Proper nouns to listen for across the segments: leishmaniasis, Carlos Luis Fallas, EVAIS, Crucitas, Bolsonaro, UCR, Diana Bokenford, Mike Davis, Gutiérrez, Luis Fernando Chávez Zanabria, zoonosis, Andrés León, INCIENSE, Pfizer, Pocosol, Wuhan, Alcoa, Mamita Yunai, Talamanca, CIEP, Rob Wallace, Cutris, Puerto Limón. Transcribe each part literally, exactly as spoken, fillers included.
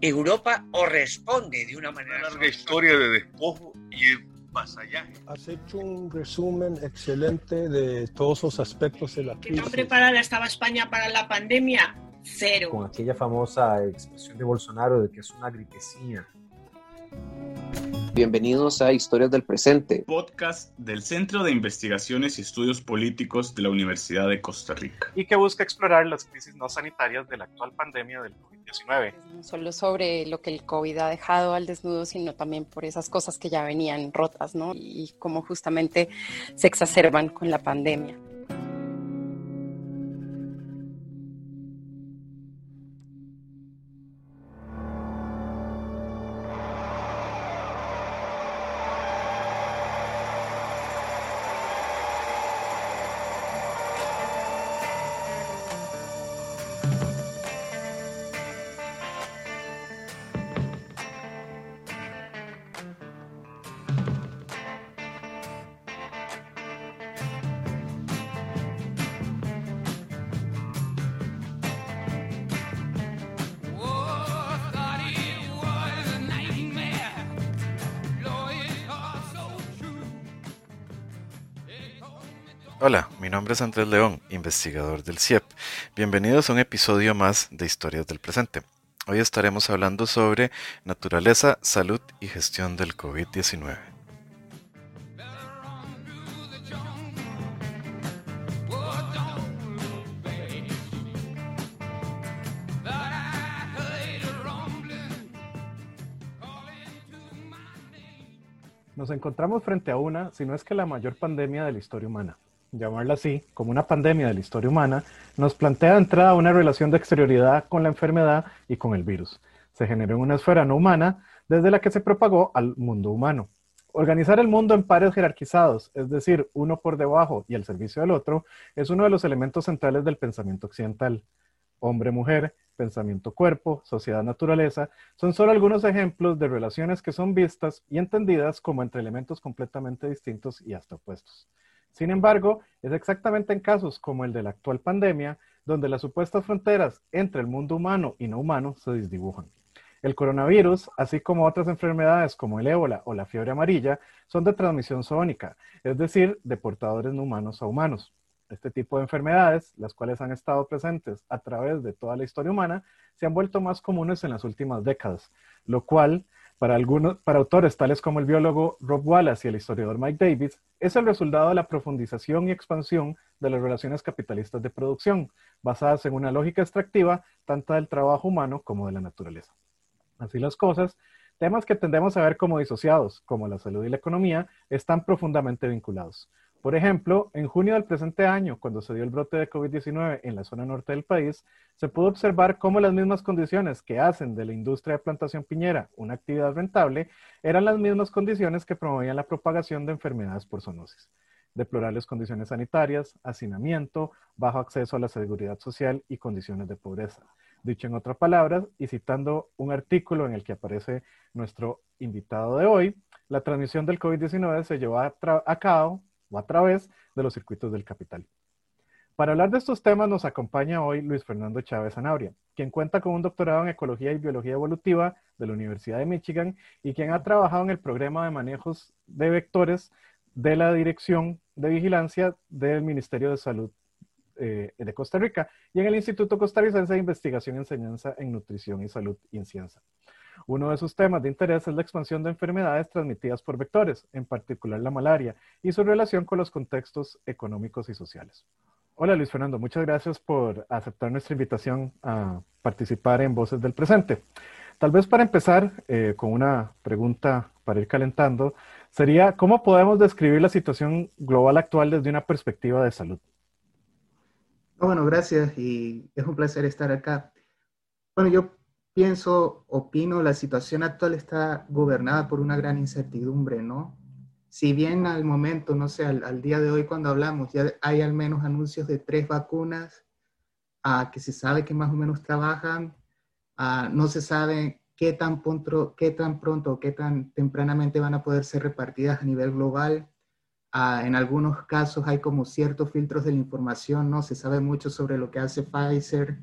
Europa o responde de una manera... Una larga historia de despojo y de vasallaje. Has hecho un resumen excelente de todos los aspectos de la crisis. ¿Qué tan preparada estaba España para la pandemia? Cero. Con aquella famosa expresión de Bolsonaro de que es una gripecina. Bienvenidos a Historias del Presente, podcast del Centro de Investigaciones y Estudios Políticos de la Universidad de Costa Rica. Y que busca explorar las crisis no sanitarias de la actual pandemia del covid diecinueve. No solo sobre lo que el COVID ha dejado al desnudo, sino también por esas cosas que ya venían rotas, ¿no? Y cómo justamente se exacerban con la pandemia. Hola, mi nombre es Andrés León, investigador del C I E P. Bienvenidos a un episodio más de Historias del Presente. Hoy estaremos hablando sobre naturaleza, salud y gestión del covid diecinueve. Nos encontramos frente a una, si no es que la mayor pandemia de la historia humana. Llamarla así, como una pandemia de la historia humana, nos plantea de entrada una relación de exterioridad con la enfermedad y con el virus. Se generó en una esfera no humana, desde la que se propagó al mundo humano. Organizar el mundo en pares jerarquizados, es decir, uno por debajo y al servicio del otro, es uno de los elementos centrales del pensamiento occidental. Hombre-mujer, pensamiento-cuerpo, sociedad-naturaleza, son solo algunos ejemplos de relaciones que son vistas y entendidas como entre elementos completamente distintos y hasta opuestos. Sin embargo, es exactamente en casos como el de la actual pandemia, donde las supuestas fronteras entre el mundo humano y no humano se desdibujan. El coronavirus, así como otras enfermedades como el ébola o la fiebre amarilla, son de transmisión zoónica, es decir, de portadores no humanos a humanos. Este tipo de enfermedades, las cuales han estado presentes a través de toda la historia humana, se han vuelto más comunes en las últimas décadas, lo cual... Para algunos, para autores tales como el biólogo Rob Wallace y el historiador Mike Davis, es el resultado de la profundización y expansión de las relaciones capitalistas de producción, basadas en una lógica extractiva tanto del trabajo humano como de la naturaleza. Así las cosas, temas que tendemos a ver como disociados, como la salud y la economía, están profundamente vinculados. Por ejemplo, en junio del presente año, cuando se dio el brote de covid diecinueve en la zona norte del país, se pudo observar cómo las mismas condiciones que hacen de la industria de plantación piñera una actividad rentable eran las mismas condiciones que promovían la propagación de enfermedades por zoonosis. Deplorables condiciones sanitarias, hacinamiento, bajo acceso a la seguridad social y condiciones de pobreza. Dicho en otras palabras, y citando un artículo en el que aparece nuestro invitado de hoy, la transmisión del covid diecinueve se llevó a, tra- a cabo o a través de los circuitos del capital. Para hablar de estos temas nos acompaña hoy Luis Fernando Chávez Zanabria, quien cuenta con un doctorado en Ecología y Biología Evolutiva de la Universidad de Michigan y quien ha trabajado en el programa de manejos de vectores de la Dirección de Vigilancia del Ministerio de Salud eh, de Costa Rica y en el Instituto Costarricense de Investigación y Enseñanza en Nutrición y Salud, INCIENSE. Uno de sus temas de interés es la expansión de enfermedades transmitidas por vectores, en particular la malaria, y su relación con los contextos económicos y sociales. Hola Luis Fernando, muchas gracias por aceptar nuestra invitación a participar en Voces del Presente. Tal vez para empezar eh, con una pregunta para ir calentando, sería ¿cómo podemos describir la situación global actual desde una perspectiva de salud? Bueno, gracias y es un placer estar acá. Bueno, yo Pienso, opino, la situación actual está gobernada por una gran incertidumbre, ¿no? Si bien al momento, no sé, al, al día de hoy cuando hablamos, ya hay al menos anuncios de tres vacunas uh, que se sabe que más o menos trabajan, uh, no se sabe qué tan, pronto, qué tan pronto o qué tan tempranamente van a poder ser repartidas a nivel global. Uh, en algunos casos hay como ciertos filtros de la información, ¿no? Se sabe mucho sobre lo que hace Pfizer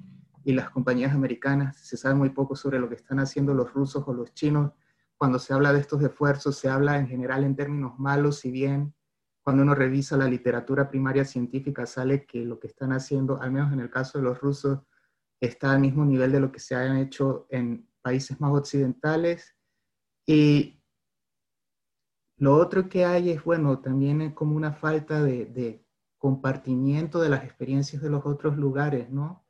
y las compañías americanas, se sabe muy poco sobre lo que están haciendo los rusos o los chinos. Cuando se habla de estos esfuerzos, se habla en general en términos malos, si bien cuando uno revisa la literatura primaria científica sale que lo que están haciendo, al menos en el caso de los rusos, está al mismo nivel de lo que se han hecho en países más occidentales. Y lo otro que hay es, bueno, también es como una falta de, de compartimiento de las experiencias de los otros lugares, ¿no?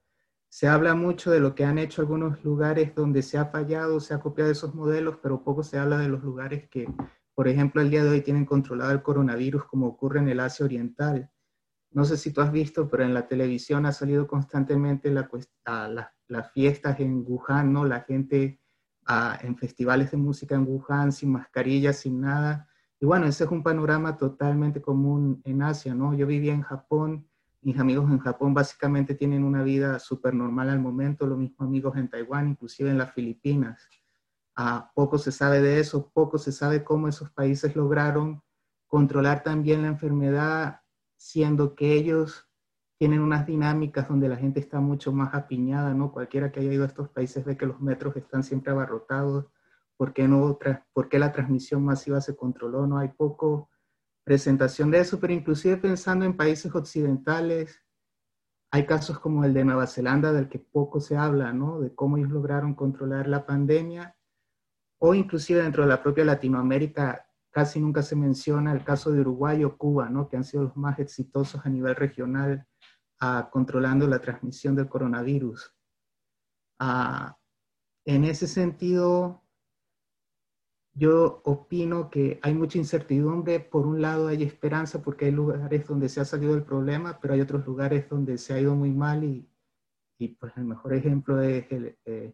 Se habla mucho de lo que han hecho algunos lugares donde se ha fallado, se ha copiado esos modelos, pero poco se habla de los lugares que, por ejemplo, el día de hoy tienen controlado el coronavirus, como ocurre en el Asia Oriental. No sé si tú has visto, pero en la televisión ha salido constantemente la, la, las fiestas en Wuhan, ¿no? La gente a, en festivales de música en Wuhan, sin mascarillas, sin nada. Y bueno, ese es un panorama totalmente común en Asia, ¿no? Yo vivía en Japón, mis amigos en Japón básicamente tienen una vida súper normal al momento, los mismos amigos en Taiwán, inclusive en las Filipinas. Ah, poco se sabe de eso, poco se sabe cómo esos países lograron controlar también la enfermedad, siendo que ellos tienen unas dinámicas donde la gente está mucho más apiñada, ¿no? Cualquiera que haya ido a estos países ve que los metros están siempre abarrotados. ¿Por qué, no, ¿Por qué la transmisión masiva se controló? No hay poco presentación de eso, pero inclusive pensando en países occidentales, hay casos como el de Nueva Zelanda, del que poco se habla, ¿no? De cómo ellos lograron controlar la pandemia. O inclusive dentro de la propia Latinoamérica casi nunca se menciona el caso de Uruguay o Cuba, ¿no? Que han sido los más exitosos a nivel regional uh, controlando la transmisión del coronavirus. Uh, en ese sentido, yo opino que hay mucha incertidumbre. Por un lado hay esperanza porque hay lugares donde se ha salido el problema, pero hay otros lugares donde se ha ido muy mal y, y pues el mejor ejemplo es el... Eh,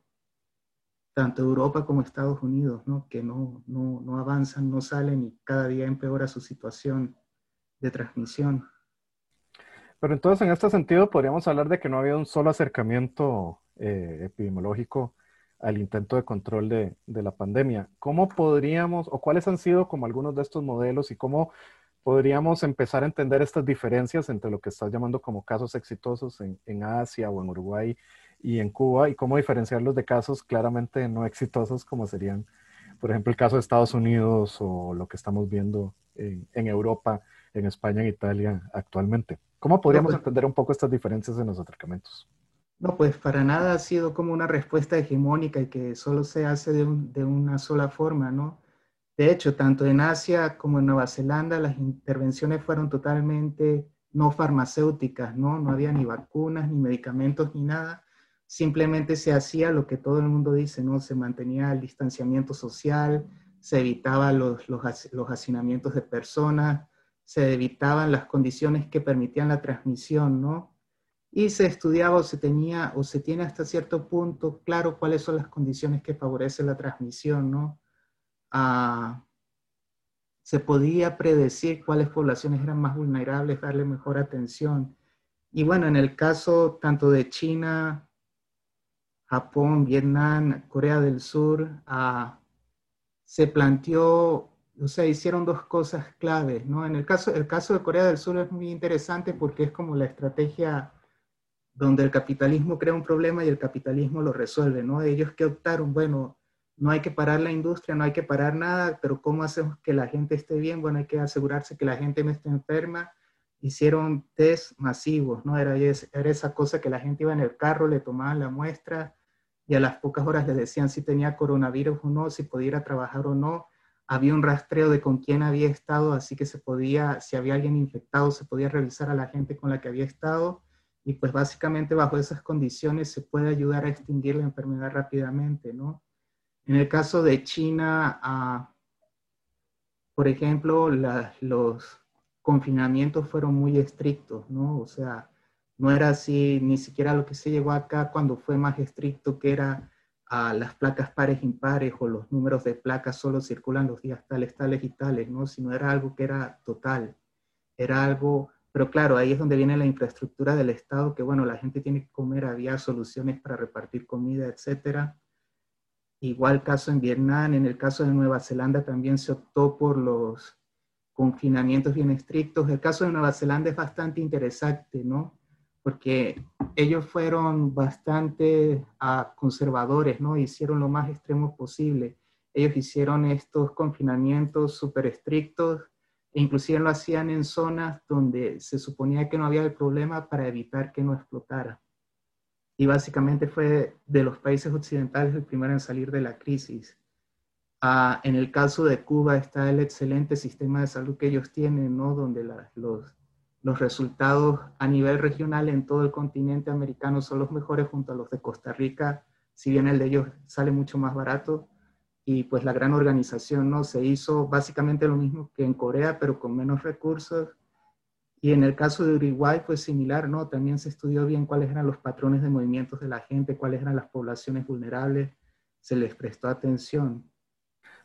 tanto Europa como Estados Unidos, ¿no? Que no, no, no avanzan, no salen y cada día empeora su situación de transmisión. Pero entonces en este sentido podríamos hablar de que no ha habido un solo acercamiento eh, epidemiológico al intento de control de, de la pandemia. ¿Cómo podríamos, o cuáles han sido como algunos de estos modelos y cómo podríamos empezar a entender estas diferencias entre lo que estás llamando como casos exitosos en, en Asia o en Uruguay y en Cuba, y cómo diferenciarlos de casos claramente no exitosos como serían, por ejemplo, el caso de Estados Unidos o lo que estamos viendo en, en Europa, en España, en Italia actualmente? ¿Cómo podríamos no, pues, entender un poco estas diferencias en los acercamientos? No, pues para nada ha sido como una respuesta hegemónica y que solo se hace de, un, de una sola forma, ¿no? De hecho, tanto en Asia como en Nueva Zelanda las intervenciones fueron totalmente no farmacéuticas, ¿no? No había ni vacunas, ni medicamentos, ni nada. Simplemente se hacía lo que todo el mundo dice, ¿no? Se mantenía el distanciamiento social, se evitaban los, los, los hacinamientos de personas, se evitaban las condiciones que permitían la transmisión, ¿no? Y se estudiaba o se tenía o se tiene hasta cierto punto claro cuáles son las condiciones que favorecen la transmisión, ¿no? Ah, se podía predecir cuáles poblaciones eran más vulnerables, darle mejor atención. Y bueno, en el caso tanto de China, Japón, Vietnam, Corea del Sur, uh, se planteó, o sea, hicieron dos cosas claves, ¿no? En el caso, el caso de Corea del Sur es muy interesante porque es como la estrategia donde el capitalismo crea un problema y el capitalismo lo resuelve, ¿no? Ellos que optaron, bueno, no hay que parar la industria, no hay que parar nada, pero ¿cómo hacemos que la gente esté bien? Bueno, hay que asegurarse que la gente no esté enferma. Hicieron test masivos, ¿no? Era, era esa cosa que la gente iba en el carro, le tomaban la muestra, y a las pocas horas le decían si tenía coronavirus o no, si podía ir a trabajar o no. Había un rastreo de con quién había estado, así que se podía, si había alguien infectado, se podía revisar a la gente con la que había estado. Y pues básicamente bajo esas condiciones se puede ayudar a extinguir la enfermedad rápidamente, ¿no? En el caso de China, ah, por ejemplo, la, los confinamientos fueron muy estrictos, ¿no? O sea, no era así, ni siquiera lo que se llegó acá cuando fue más estricto, que era a uh, las placas pares impares o los números de placas solo circulan los días tales, tales y tales, ¿no? Sino era algo que era total. Era algo, pero claro, ahí es donde viene la infraestructura del Estado, que bueno, la gente tiene que comer, había soluciones para repartir comida, etcétera. Igual caso en Vietnam, en el caso de Nueva Zelanda también se optó por los confinamientos bien estrictos. El caso de Nueva Zelanda es bastante interesante, ¿no? porque ellos fueron bastante uh, conservadores, ¿no? Hicieron lo más extremo posible. Ellos hicieron estos confinamientos súper estrictos, e inclusive lo hacían en zonas donde se suponía que no había el problema para evitar que no explotara. Y básicamente fue de los países occidentales el primero en salir de la crisis. Uh, en el caso de Cuba está el excelente sistema de salud que ellos tienen, ¿no? Donde la, los, los resultados a nivel regional en todo el continente americano son los mejores junto a los de Costa Rica, si bien el de ellos sale mucho más barato. Y pues la gran organización, ¿no? Se hizo básicamente lo mismo que en Corea, pero con menos recursos. Y en el caso de Uruguay, pues similar, ¿no? También se estudió bien cuáles eran los patrones de movimientos de la gente, cuáles eran las poblaciones vulnerables, se les prestó atención.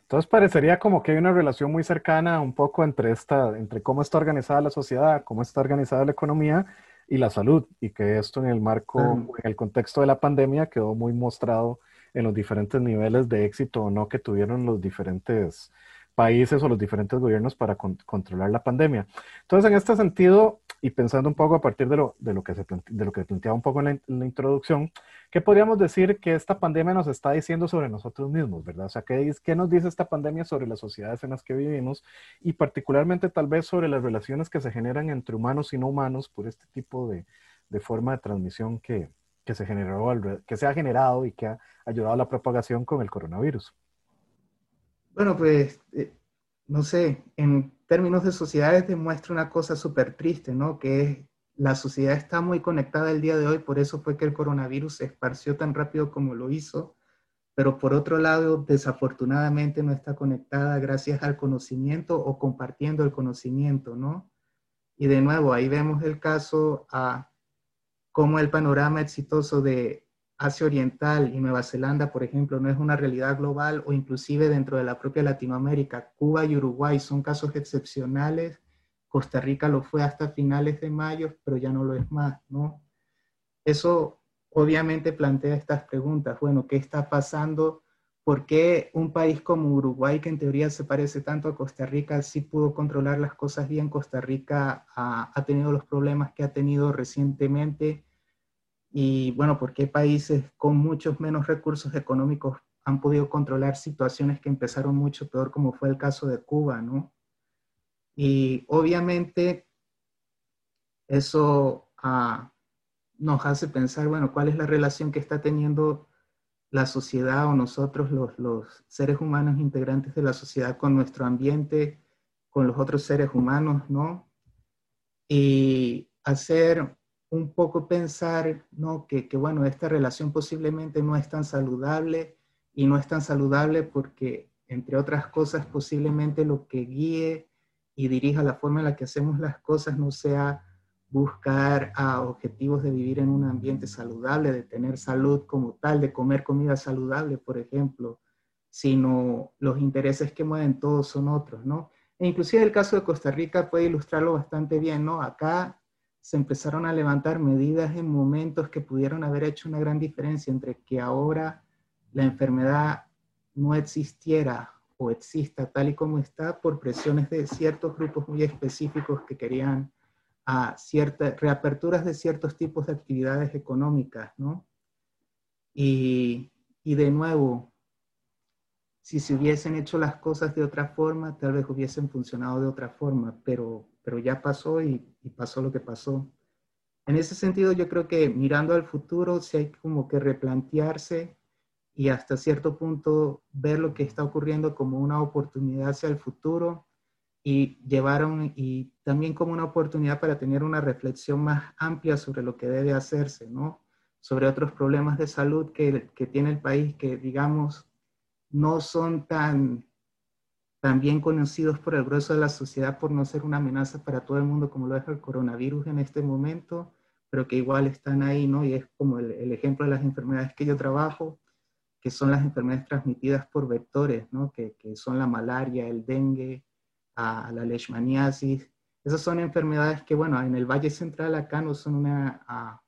Entonces parecería como que hay una relación muy cercana un poco entre, esta, entre cómo está organizada la sociedad, cómo está organizada la economía y la salud, y que esto en el marco, um, en el contexto de la pandemia quedó muy mostrado en los diferentes niveles de éxito o no que tuvieron los diferentes países o los diferentes gobiernos para con, controlar la pandemia. Entonces en este sentido, y pensando un poco a partir de lo, de lo que se plante, de lo que planteaba un poco en la, en la introducción, ¿qué podríamos decir que esta pandemia nos está diciendo sobre nosotros mismos, verdad? O sea, ¿qué, qué nos dice esta pandemia sobre las sociedades en las que vivimos y particularmente tal vez sobre las relaciones que se generan entre humanos y no humanos por este tipo de, de forma de transmisión que, que, se generó, que se ha generado y que ha ayudado a la propagación con el coronavirus? Bueno, pues, eh, no sé, en términos de sociedades demuestra una cosa súper triste, ¿no? Que es, la sociedad está muy conectada el día de hoy, por eso fue que el coronavirus se esparció tan rápido como lo hizo, pero por otro lado, desafortunadamente no está conectada gracias al conocimiento o compartiendo el conocimiento, ¿no? Y de nuevo, ahí vemos el caso a cómo el panorama exitoso de Asia Oriental y Nueva Zelanda, por ejemplo, no es una realidad global o inclusive dentro de la propia Latinoamérica. Cuba y Uruguay son casos excepcionales. Costa Rica lo fue hasta finales de mayo, pero ya no lo es más, ¿no? Eso obviamente plantea estas preguntas. Bueno, ¿qué está pasando? ¿Por qué un país como Uruguay, que en teoría se parece tanto a Costa Rica, sí pudo controlar las cosas bien? Costa Rica ha, ha tenido los problemas que ha tenido recientemente. Y bueno, ¿por qué países con muchos menos recursos económicos han podido controlar situaciones que empezaron mucho peor, como fue el caso de Cuba, ¿no? Y obviamente eso uh, nos hace pensar, bueno, ¿cuál es la relación que está teniendo la sociedad o nosotros, los, los seres humanos integrantes de la sociedad, con nuestro ambiente, con los otros seres humanos, ¿no? Y hacer un poco pensar, ¿no? que, que bueno, esta relación posiblemente no es tan saludable y no es tan saludable porque, entre otras cosas, posiblemente lo que guíe y dirija la forma en la que hacemos las cosas no sea buscar a objetivos de vivir en un ambiente saludable, de tener salud como tal, de comer comida saludable, por ejemplo, sino los intereses que mueven todos son otros, ¿no? E inclusive el caso de Costa Rica puede ilustrarlo bastante bien, ¿no? Acá se empezaron a levantar medidas en momentos que pudieron haber hecho una gran diferencia entre que ahora la enfermedad no existiera o exista tal y como está por presiones de ciertos grupos muy específicos que querían a ciertas reaperturas de ciertos tipos de actividades económicas, ¿no? Y, y de nuevo, si se hubiesen hecho las cosas de otra forma, tal vez hubiesen funcionado de otra forma, pero... pero ya pasó y, y pasó lo que pasó. En ese sentido, yo creo que mirando al futuro, sí hay como que replantearse y hasta cierto punto ver lo que está ocurriendo como una oportunidad hacia el futuro y, llevaron, y también como una oportunidad para tener una reflexión más amplia sobre lo que debe hacerse, ¿no? Sobre otros problemas de salud que, que tiene el país que, digamos, no son tan... también conocidos por el grueso de la sociedad por no ser una amenaza para todo el mundo como lo es el coronavirus en este momento, pero que igual están ahí, ¿no? Y es como el, el ejemplo de las enfermedades que yo trabajo, que son las enfermedades transmitidas por vectores, ¿no? Que, que son la malaria, el dengue, a, la leishmaniasis. Esas son enfermedades que, bueno, en el Valle Central acá no son una... A,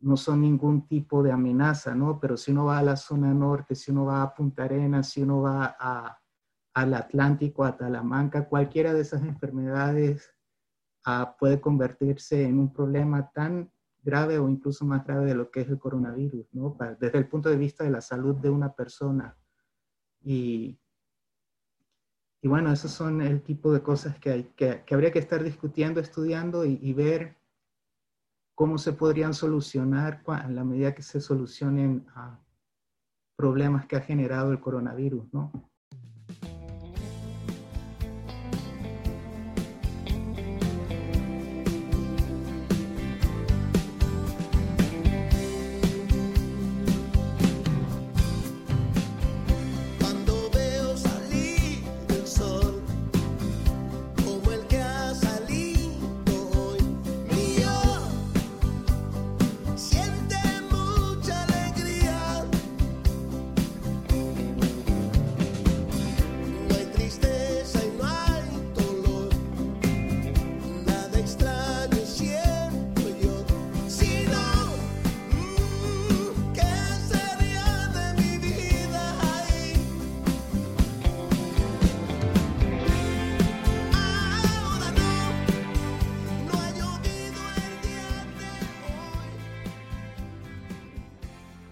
no son ningún tipo de amenaza, ¿no? Pero si uno va a la zona norte, si uno va a Punta Arenas, si uno va a... al Atlántico, a Talamanca, cualquiera de esas enfermedades uh, puede convertirse en un problema tan grave o incluso más grave de lo que es el coronavirus, ¿no? Para, desde el punto de vista de la salud de una persona. Y, y bueno, esos son el tipo de cosas que, hay, que, que habría que estar discutiendo, estudiando y, y ver cómo se podrían solucionar a la medida que se solucionen uh, problemas que ha generado el coronavirus, ¿no?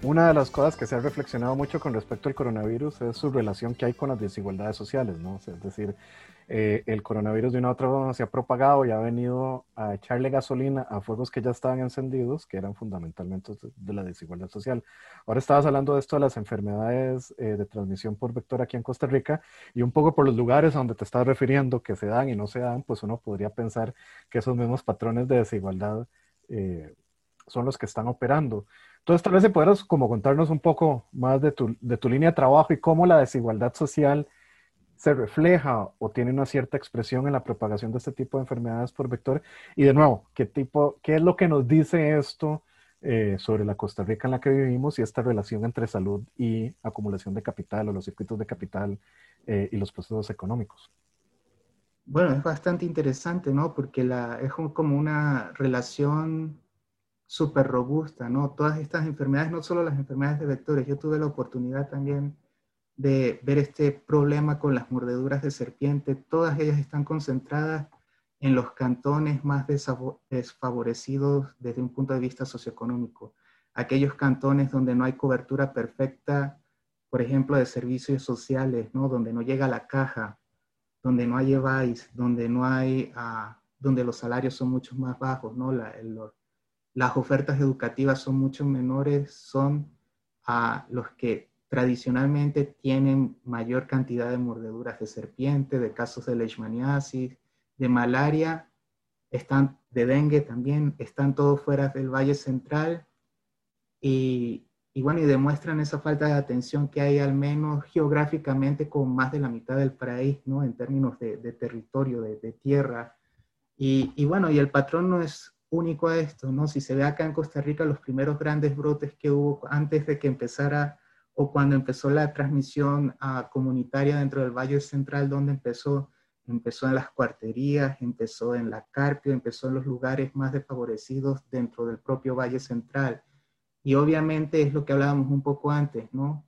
Una de las cosas que se ha reflexionado mucho con respecto al coronavirus es su relación que hay con las desigualdades sociales, ¿no? Es decir, eh, el coronavirus de una u otra forma se ha propagado y ha venido a echarle gasolina a fuegos que ya estaban encendidos, que eran fundamentalmente de la desigualdad social. Ahora estabas hablando de esto de las enfermedades eh, de transmisión por vector aquí en Costa Rica, y un poco por los lugares a donde te estás refiriendo que se dan y no se dan, pues uno podría pensar que esos mismos patrones de desigualdad eh, son los que están operando. Entonces, tal vez si pudieras como contarnos un poco más de tu, de tu línea de trabajo y cómo la desigualdad social se refleja o tiene una cierta expresión en la propagación de este tipo de enfermedades por vector. Y de nuevo, ¿qué, tipo, qué es lo que nos dice esto eh, sobre la Costa Rica en la que vivimos y esta relación entre salud y acumulación de capital o los circuitos de capital eh, y los procesos económicos? Bueno, es bastante interesante, ¿no? Porque la, es como una relación súper robusta, ¿no? Todas estas enfermedades, no solo las enfermedades de vectores, yo tuve la oportunidad también de ver este problema con las mordeduras de serpiente, todas ellas están concentradas en los cantones más desfavorecidos desde un punto de vista socioeconómico. Aquellos cantones donde no hay cobertura perfecta, por ejemplo, de servicios sociales, ¿no? Donde no llega la caja, donde no hay E V A I S, donde no hay, uh, donde los salarios son mucho más bajos, ¿no? La, el, Las ofertas educativas son mucho menores, son a uh, los que tradicionalmente tienen mayor cantidad de mordeduras de serpiente, de casos de leishmaniasis, de malaria, están, de dengue también, están todos fuera del Valle Central y, y bueno, y demuestran esa falta de atención que hay al menos geográficamente con más de la mitad del país, ¿no? En términos de, de territorio, de, de tierra. Y, y bueno, y el patrón no es único a esto, ¿no? Si se ve acá en Costa Rica, los primeros grandes brotes que hubo antes de que empezara o cuando empezó la transmisión uh, comunitaria dentro del Valle Central, donde empezó, empezó en las cuarterías, empezó en la Carpio, empezó en los lugares más desfavorecidos dentro del propio Valle Central. Y obviamente es lo que hablábamos un poco antes, ¿no?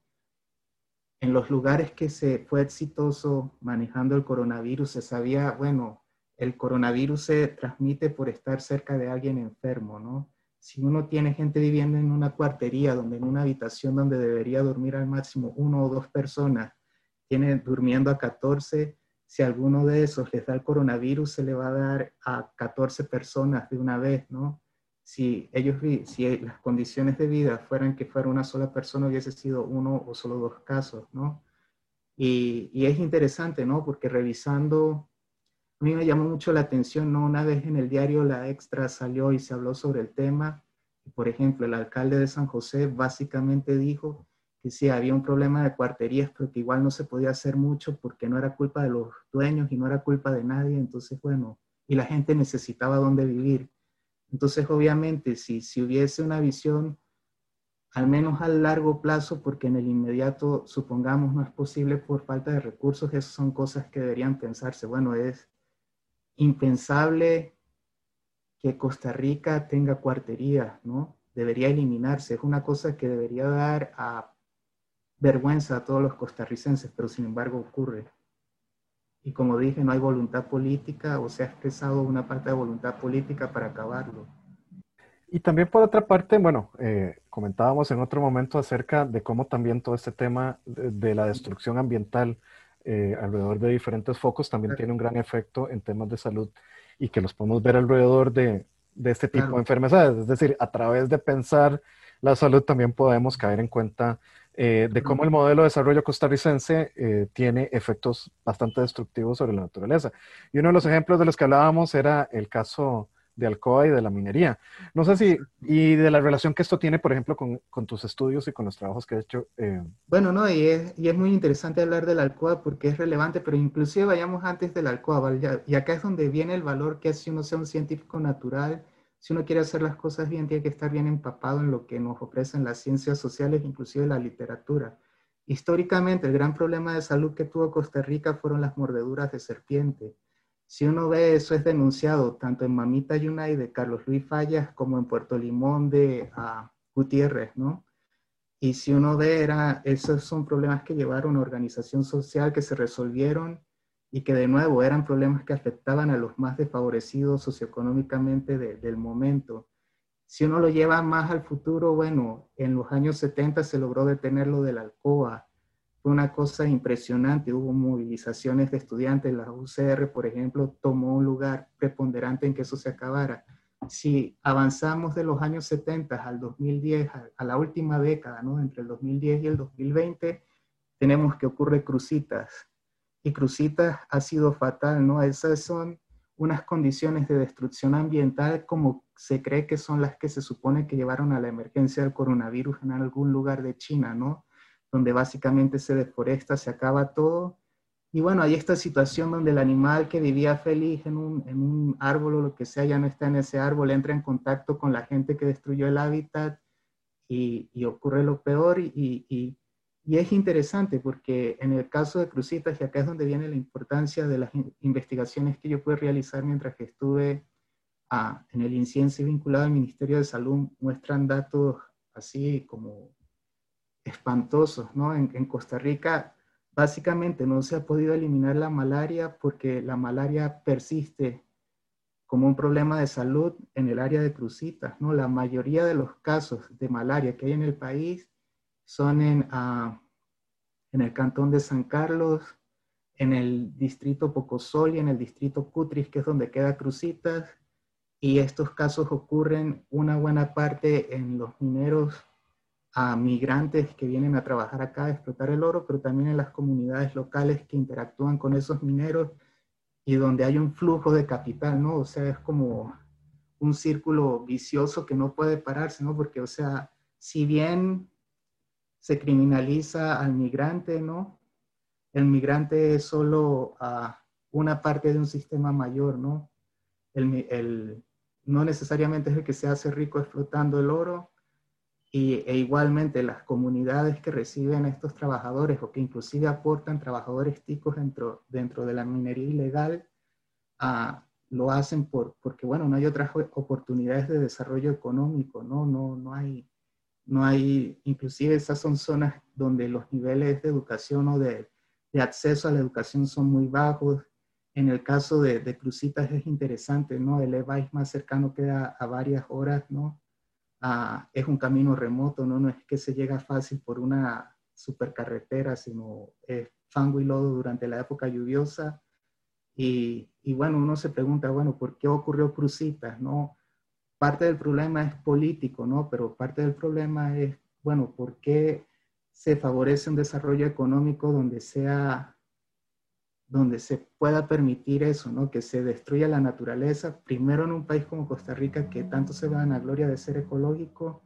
En los lugares que se fue exitoso manejando el coronavirus, se sabía, bueno, el coronavirus se transmite por estar cerca de alguien enfermo, ¿no? Si uno tiene gente viviendo en una cuartería, donde en una habitación donde debería dormir al máximo uno o dos personas, tiene durmiendo a catorce, si alguno de esos les da el coronavirus, se le va a dar a catorce personas de una vez, ¿no? Si, ellos, si las condiciones de vida fueran que fuera una sola persona, hubiese sido uno o solo dos casos, ¿no? Y, y es interesante, ¿no? Porque revisando... A mí me llamó mucho la atención, ¿no? Una vez en el diario La Extra salió y se habló sobre el tema. Por ejemplo, el alcalde de San José básicamente dijo que sí, había un problema de cuarterías, pero que igual no se podía hacer mucho porque no era culpa de los dueños y no era culpa de nadie. Entonces, bueno, y la gente necesitaba dónde vivir. Entonces, obviamente, si, si hubiese una visión, al menos a largo plazo, porque en el inmediato, supongamos, no es posible por falta de recursos, esas son cosas que deberían pensarse. Bueno, es impensable que Costa Rica tenga cuarterías, ¿no? Debería eliminarse. Es una cosa que debería dar a vergüenza a todos los costarricenses, pero sin embargo ocurre. Y como dije, no hay voluntad política o se ha expresado una parte de voluntad política para acabarlo. Y también por otra parte, bueno, eh, comentábamos en otro momento acerca de cómo también todo este tema de, de la destrucción ambiental eh, alrededor de diferentes focos también, claro, tiene un gran efecto en temas de salud y que los podemos ver alrededor de, de este tipo, claro, de enfermedades. Es decir, a través de pensar la salud también podemos caer en cuenta Eh, de cómo el modelo de desarrollo costarricense eh, tiene efectos bastante destructivos sobre la naturaleza. Y uno de los ejemplos de los que hablábamos era el caso de Alcoa y de la minería. No sé si, y de la relación que esto tiene, por ejemplo, con, con tus estudios y con los trabajos que has hecho. Eh. Bueno, no, y es, y es muy interesante hablar de la Alcoa porque es relevante, pero inclusive vayamos antes de la Alcoa, ¿vale? Ya, y acá es donde viene el valor que si uno sea un científico natural, si uno quiere hacer las cosas bien, tiene que estar bien empapado en lo que nos ofrecen las ciencias sociales, inclusive la literatura. Históricamente, el gran problema de salud que tuvo Costa Rica fueron las mordeduras de serpiente. Si uno ve eso, es denunciado tanto en Mamita Yunai de Carlos Luis Fallas como en Puerto Limón de uh, Gutiérrez, ¿no? Y si uno ve, era, esos son problemas que llevaron a organización social, que se resolvieron, y que de nuevo eran problemas que afectaban a los más desfavorecidos socioeconómicamente de, del momento. Si uno lo lleva más al futuro, bueno, en los años setenta se logró detener lo de la Alcoa. Fue una cosa impresionante, hubo movilizaciones de estudiantes, la U C R, por ejemplo, tomó un lugar preponderante en que eso se acabara. Si avanzamos de los años setenta al dos mil diez, a, a la última década, ¿no? Entre el dos mil diez y el dos mil veinte, tenemos que ocurre Crucitas. Y Crucitas ha sido fatal, ¿no? Esas son unas condiciones de destrucción ambiental como se cree que son las que se supone que llevaron a la emergencia del coronavirus en algún lugar de China, ¿no? Donde básicamente se deforesta, se acaba todo. Y bueno, hay esta situación donde el animal que vivía feliz en un, en un árbol o lo que sea, ya no está en ese árbol, entra en contacto con la gente que destruyó el hábitat y, y ocurre lo peor y... y, y Y es interesante porque en el caso de Crucitas, y acá es donde viene la importancia de las investigaciones que yo pude realizar mientras que estuve ah, en el INCIENSE vinculado al Ministerio de Salud, muestran datos así como espantosos, ¿no? En, en Costa Rica básicamente no se ha podido eliminar la malaria porque la malaria persiste como un problema de salud en el área de Crucitas, ¿no? La mayoría de los casos de malaria que hay en el país son en, uh, en el cantón de San Carlos, en el distrito Pocosol y en el distrito Cutris, que es donde queda Crucitas, y estos casos ocurren una buena parte en los mineros uh, migrantes que vienen a trabajar acá a explotar el oro, pero también en las comunidades locales que interactúan con esos mineros y donde hay un flujo de capital, ¿no? O sea, es como un círculo vicioso que no puede pararse, ¿no? Porque, o sea, si bien se criminaliza al migrante, ¿no? El migrante es solo uh, una parte de un sistema mayor, ¿no? El, el, no necesariamente es el que se hace rico explotando el oro, y, e igualmente las comunidades que reciben a estos trabajadores o que inclusive aportan trabajadores ticos dentro, dentro de la minería ilegal, uh, lo hacen por, porque, bueno, no hay otras oportunidades de desarrollo económico, ¿no? No, no hay... No hay, inclusive esas son zonas donde los niveles de educación o de, de acceso a la educación son muy bajos. En el caso de, de Crucitas es interesante, ¿no? El E V A I S más cercano queda a varias horas, ¿no? Ah, es un camino remoto, ¿no? No es que se llega fácil por una supercarretera, sino es fango y lodo durante la época lluviosa. Y, y bueno, uno se pregunta, bueno, ¿por qué ocurrió Crucitas, no? Parte del problema es político, ¿no? Pero parte del problema es, bueno, ¿por qué se favorece un desarrollo económico donde sea, donde se pueda permitir eso, ¿no? Que se destruya la naturaleza, primero en un país como Costa Rica, que tanto se va a la gloria de ser ecológico,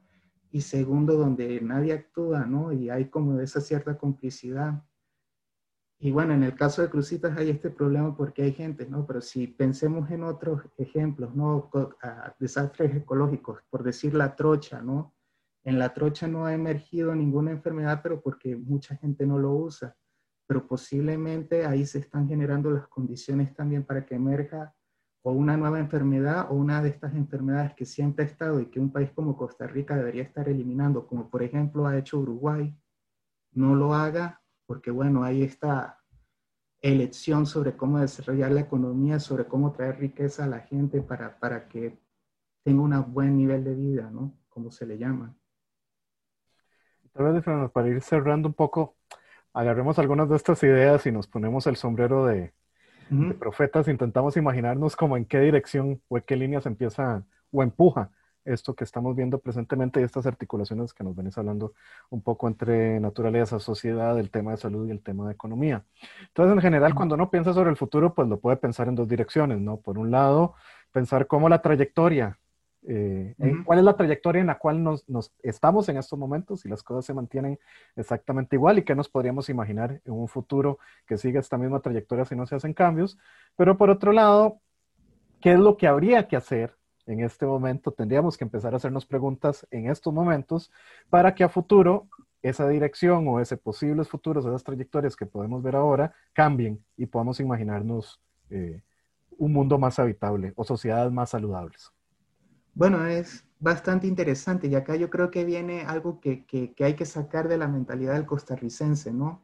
y segundo, donde nadie actúa, ¿no? Y hay como esa cierta complicidad. Y bueno, en el caso de Crucitas hay este problema porque hay gente, ¿no? Pero si pensemos en otros ejemplos, ¿no? Desastres ecológicos, por decir la trocha, ¿no? En la trocha no ha emergido ninguna enfermedad, pero porque mucha gente no lo usa. Pero posiblemente ahí se están generando las condiciones también para que emerja o una nueva enfermedad o una de estas enfermedades que siempre ha estado y que un país como Costa Rica debería estar eliminando, como por ejemplo ha hecho Uruguay, no lo haga, porque bueno, hay esta, elección sobre cómo desarrollar la economía, sobre cómo traer riqueza a la gente para, para que tenga un buen nivel de vida, ¿no? Como se le llama. Tal vez, para ir cerrando un poco, agarremos algunas de estas ideas y nos ponemos el sombrero de, uh-huh. de profetas, intentamos imaginarnos como en qué dirección o en qué líneas empieza o empuja esto que estamos viendo presentemente y estas articulaciones que nos venís hablando un poco entre naturaleza, sociedad, el tema de salud y el tema de economía. Entonces, en general, cuando uno piensa sobre el futuro, pues lo puede pensar en dos direcciones, ¿no? Por un lado, pensar cómo la trayectoria, eh, uh-huh. en, cuál es la trayectoria en la cual nos, nos estamos en estos momentos y las cosas se mantienen exactamente igual y qué nos podríamos imaginar en un futuro que siga esta misma trayectoria si no se hacen cambios. Pero por otro lado, ¿qué es lo que habría que hacer? En este momento tendríamos que empezar a hacernos preguntas en estos momentos para que a futuro esa dirección o ese posibles futuros, esas trayectorias que podemos ver ahora, cambien y podamos imaginarnos eh, un mundo más habitable o sociedades más saludables. Bueno, es bastante interesante y acá yo creo que viene algo que, que, que hay que sacar de la mentalidad del costarricense, ¿no?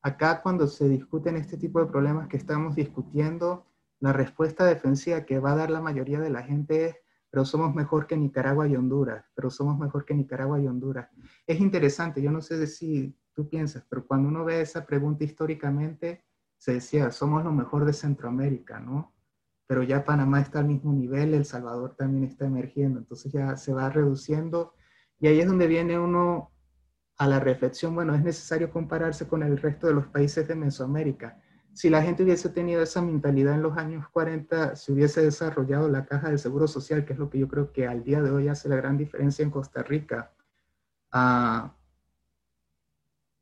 Acá cuando se discuten este tipo de problemas que estamos discutiendo, la respuesta defensiva que va a dar la mayoría de la gente es, pero somos mejor que Nicaragua y Honduras, pero somos mejor que Nicaragua y Honduras. Es interesante, yo no sé si tú piensas, pero cuando uno ve esa pregunta históricamente, se decía, somos lo mejor de Centroamérica, ¿no? Pero ya Panamá está al mismo nivel, El Salvador también está emergiendo, entonces ya se va reduciendo, y ahí es donde viene uno a la reflexión, bueno, es necesario compararse con el resto de los países de Mesoamérica. Si la gente hubiese tenido esa mentalidad en los años cuarenta, se hubiese desarrollado la caja del Seguro Social, que es lo que yo creo que al día de hoy hace la gran diferencia en Costa Rica. Ah,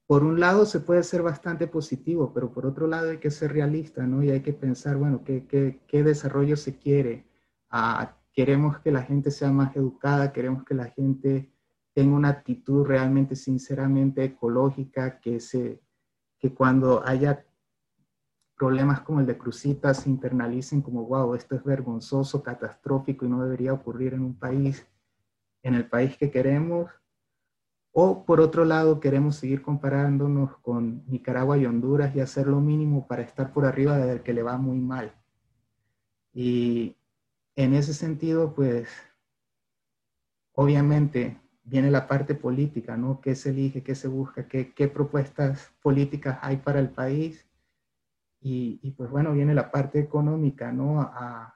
por un lado se puede ser bastante positivo, pero por otro lado hay que ser realista, ¿no? Y hay que pensar, bueno, ¿qué, qué, qué desarrollo se quiere? Ah, queremos que la gente sea más educada, queremos que la gente tenga una actitud realmente, sinceramente, ecológica, que, se, que cuando haya problemas como el de Crucitas se internalicen como, wow, esto es vergonzoso, catastrófico y no debería ocurrir en un país, en el país que queremos. O por otro lado, queremos seguir comparándonos con Nicaragua y Honduras y hacer lo mínimo para estar por arriba del que le va muy mal. Y en ese sentido, pues, obviamente viene la parte política, ¿no? ¿Qué se elige? ¿Qué se busca? ¿Qué, qué propuestas políticas hay para el país? Y, y pues bueno, viene la parte económica, ¿no? A,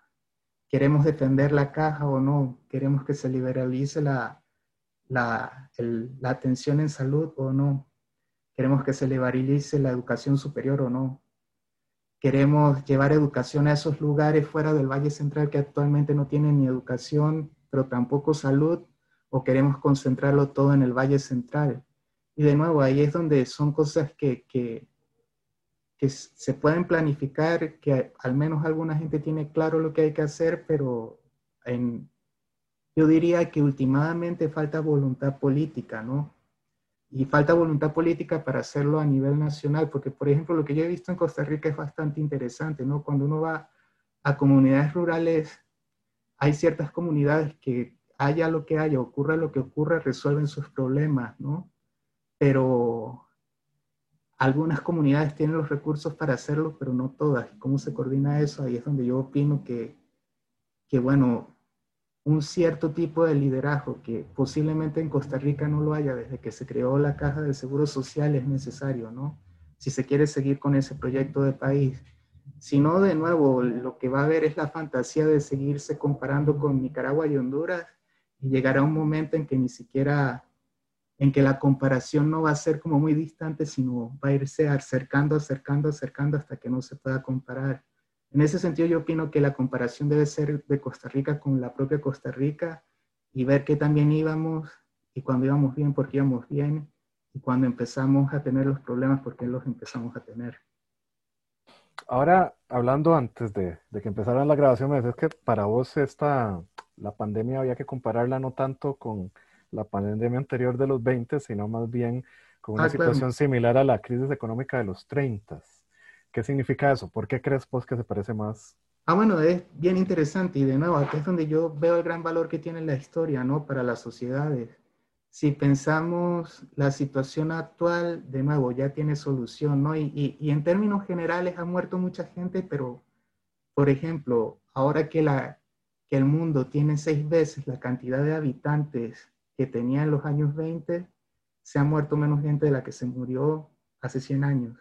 ¿queremos defender la caja o no? ¿Queremos que se liberalice la, la, el, la atención en salud o no? ¿Queremos que se liberalice la educación superior o no? ¿Queremos llevar educación a esos lugares fuera del Valle Central que actualmente no tienen ni educación, pero tampoco salud? ¿O queremos concentrarlo todo en el Valle Central? Y de nuevo, ahí es donde son cosas que... que que se pueden planificar, que al menos alguna gente tiene claro lo que hay que hacer, pero en, yo diría que últimamente falta voluntad política, ¿no? Y falta voluntad política para hacerlo a nivel nacional, porque por ejemplo lo que yo he visto en Costa Rica es bastante interesante, ¿no? Cuando uno va a comunidades rurales, hay ciertas comunidades que haya lo que haya, ocurra lo que ocurra, resuelven sus problemas, ¿no? Pero algunas comunidades tienen los recursos para hacerlo, pero no todas. ¿Cómo se coordina eso? Ahí es donde yo opino que, que bueno, un cierto tipo de liderazgo que posiblemente en Costa Rica no lo haya desde que se creó la Caja del Seguro Social es necesario, ¿no? Si se quiere seguir con ese proyecto de país. Si no, de nuevo, lo que va a haber es la fantasía de seguirse comparando con Nicaragua y Honduras y llegará un momento en que ni siquiera... en que la comparación no va a ser como muy distante, sino va a irse acercando, acercando, acercando hasta que no se pueda comparar. En ese sentido yo opino que la comparación debe ser de Costa Rica con la propia Costa Rica y ver que también íbamos, y cuando íbamos bien, porque íbamos bien, y cuando empezamos a tener los problemas, porque los empezamos a tener. Ahora, hablando antes de, de que empezara la grabación, me decías que para vos esta, la pandemia había que compararla no tanto con la pandemia anterior de los veinte, sino más bien con una ah, situación claro. similar a la crisis económica de los treinta. ¿Qué significa eso? ¿Por qué crees vos que se parece más? Ah, bueno, es bien interesante y de nuevo, aquí es donde yo veo el gran valor que tiene la historia, ¿no? Para las sociedades. si pensamos la situación actual, de nuevo, ya tiene solución, ¿no? Y, y, y en términos generales ha muerto mucha gente, pero, por ejemplo, ahora que, la, que el mundo tiene seis veces la cantidad de habitantes que tenía en los años veinte, se ha muerto menos gente de la que se murió hace cien años.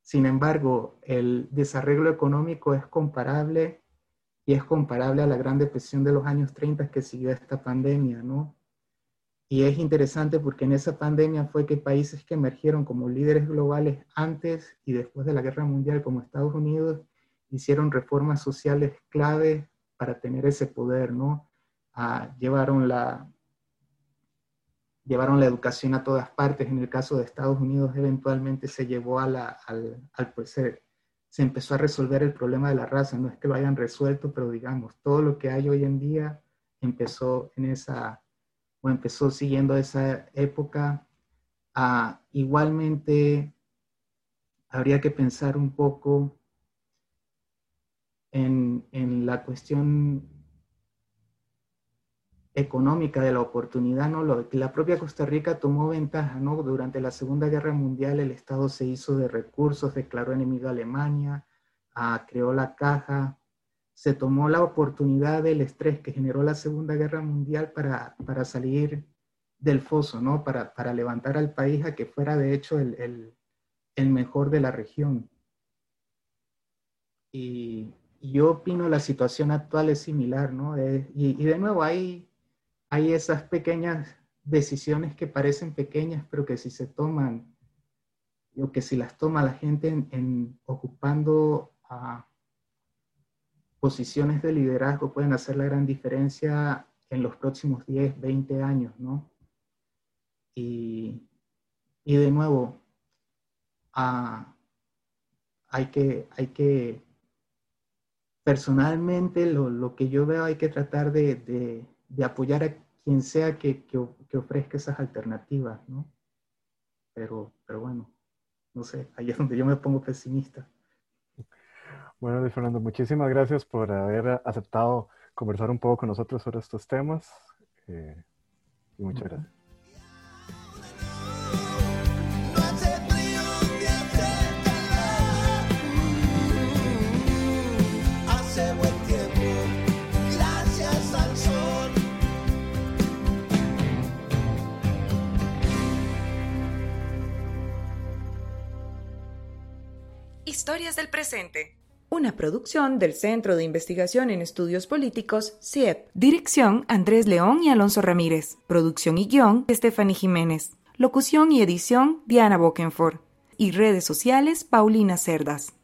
Sin embargo, el desarreglo económico es comparable y es comparable a la Gran Depresión de los años treinta que siguió esta pandemia, ¿no? Y es interesante porque en esa pandemia fue que países que emergieron como líderes globales antes y después de la Guerra Mundial, como Estados Unidos, hicieron reformas sociales claves para tener ese poder, ¿no? Ah, llevaron la... Llevaron la educación a todas partes. En el caso de Estados Unidos, eventualmente se llevó a la, al, al pues se, se empezó a resolver el problema de la raza. No es que lo hayan resuelto, pero digamos, todo lo que hay hoy en día empezó en esa, o empezó siguiendo esa época. Ah, igualmente, habría que pensar un poco en, en la cuestión económica de la oportunidad, ¿no? Lo, la propia Costa Rica tomó ventaja, ¿no? Durante la Segunda Guerra Mundial el Estado se hizo de recursos, declaró enemigo a Alemania, ah, creó la caja, se tomó la oportunidad del estrés que generó la Segunda Guerra Mundial para, para salir del foso, ¿no? Para, para levantar al país a que fuera de hecho el, el, el mejor de la región. Y yo opino la situación actual es similar, ¿no? Es, y, y de nuevo hay... Hay esas pequeñas decisiones que parecen pequeñas, pero que si se toman, o que si las toma la gente en, en ocupando uh, posiciones de liderazgo, pueden hacer la gran diferencia en los próximos diez, veinte años, ¿no? Y, y de nuevo, uh, hay que... Hay que personalmente, lo, lo que yo veo, hay que tratar de... de de apoyar a quien sea que, que, que ofrezca esas alternativas, ¿no? Pero, pero bueno, no sé, ahí es donde yo me pongo pesimista. Bueno, Luis Fernando, muchísimas gracias por haber aceptado conversar un poco con nosotros sobre estos temas. Eh, y muchas uh-huh. gracias. Historias del presente. Una producción del Centro de Investigación en Estudios Políticos, C I E P. Dirección, Andrés León y Alonso Ramírez. Producción y guión, Estefany Jiménez. Locución y edición, Diana Bokenford. Y redes sociales, Paulina Cerdas.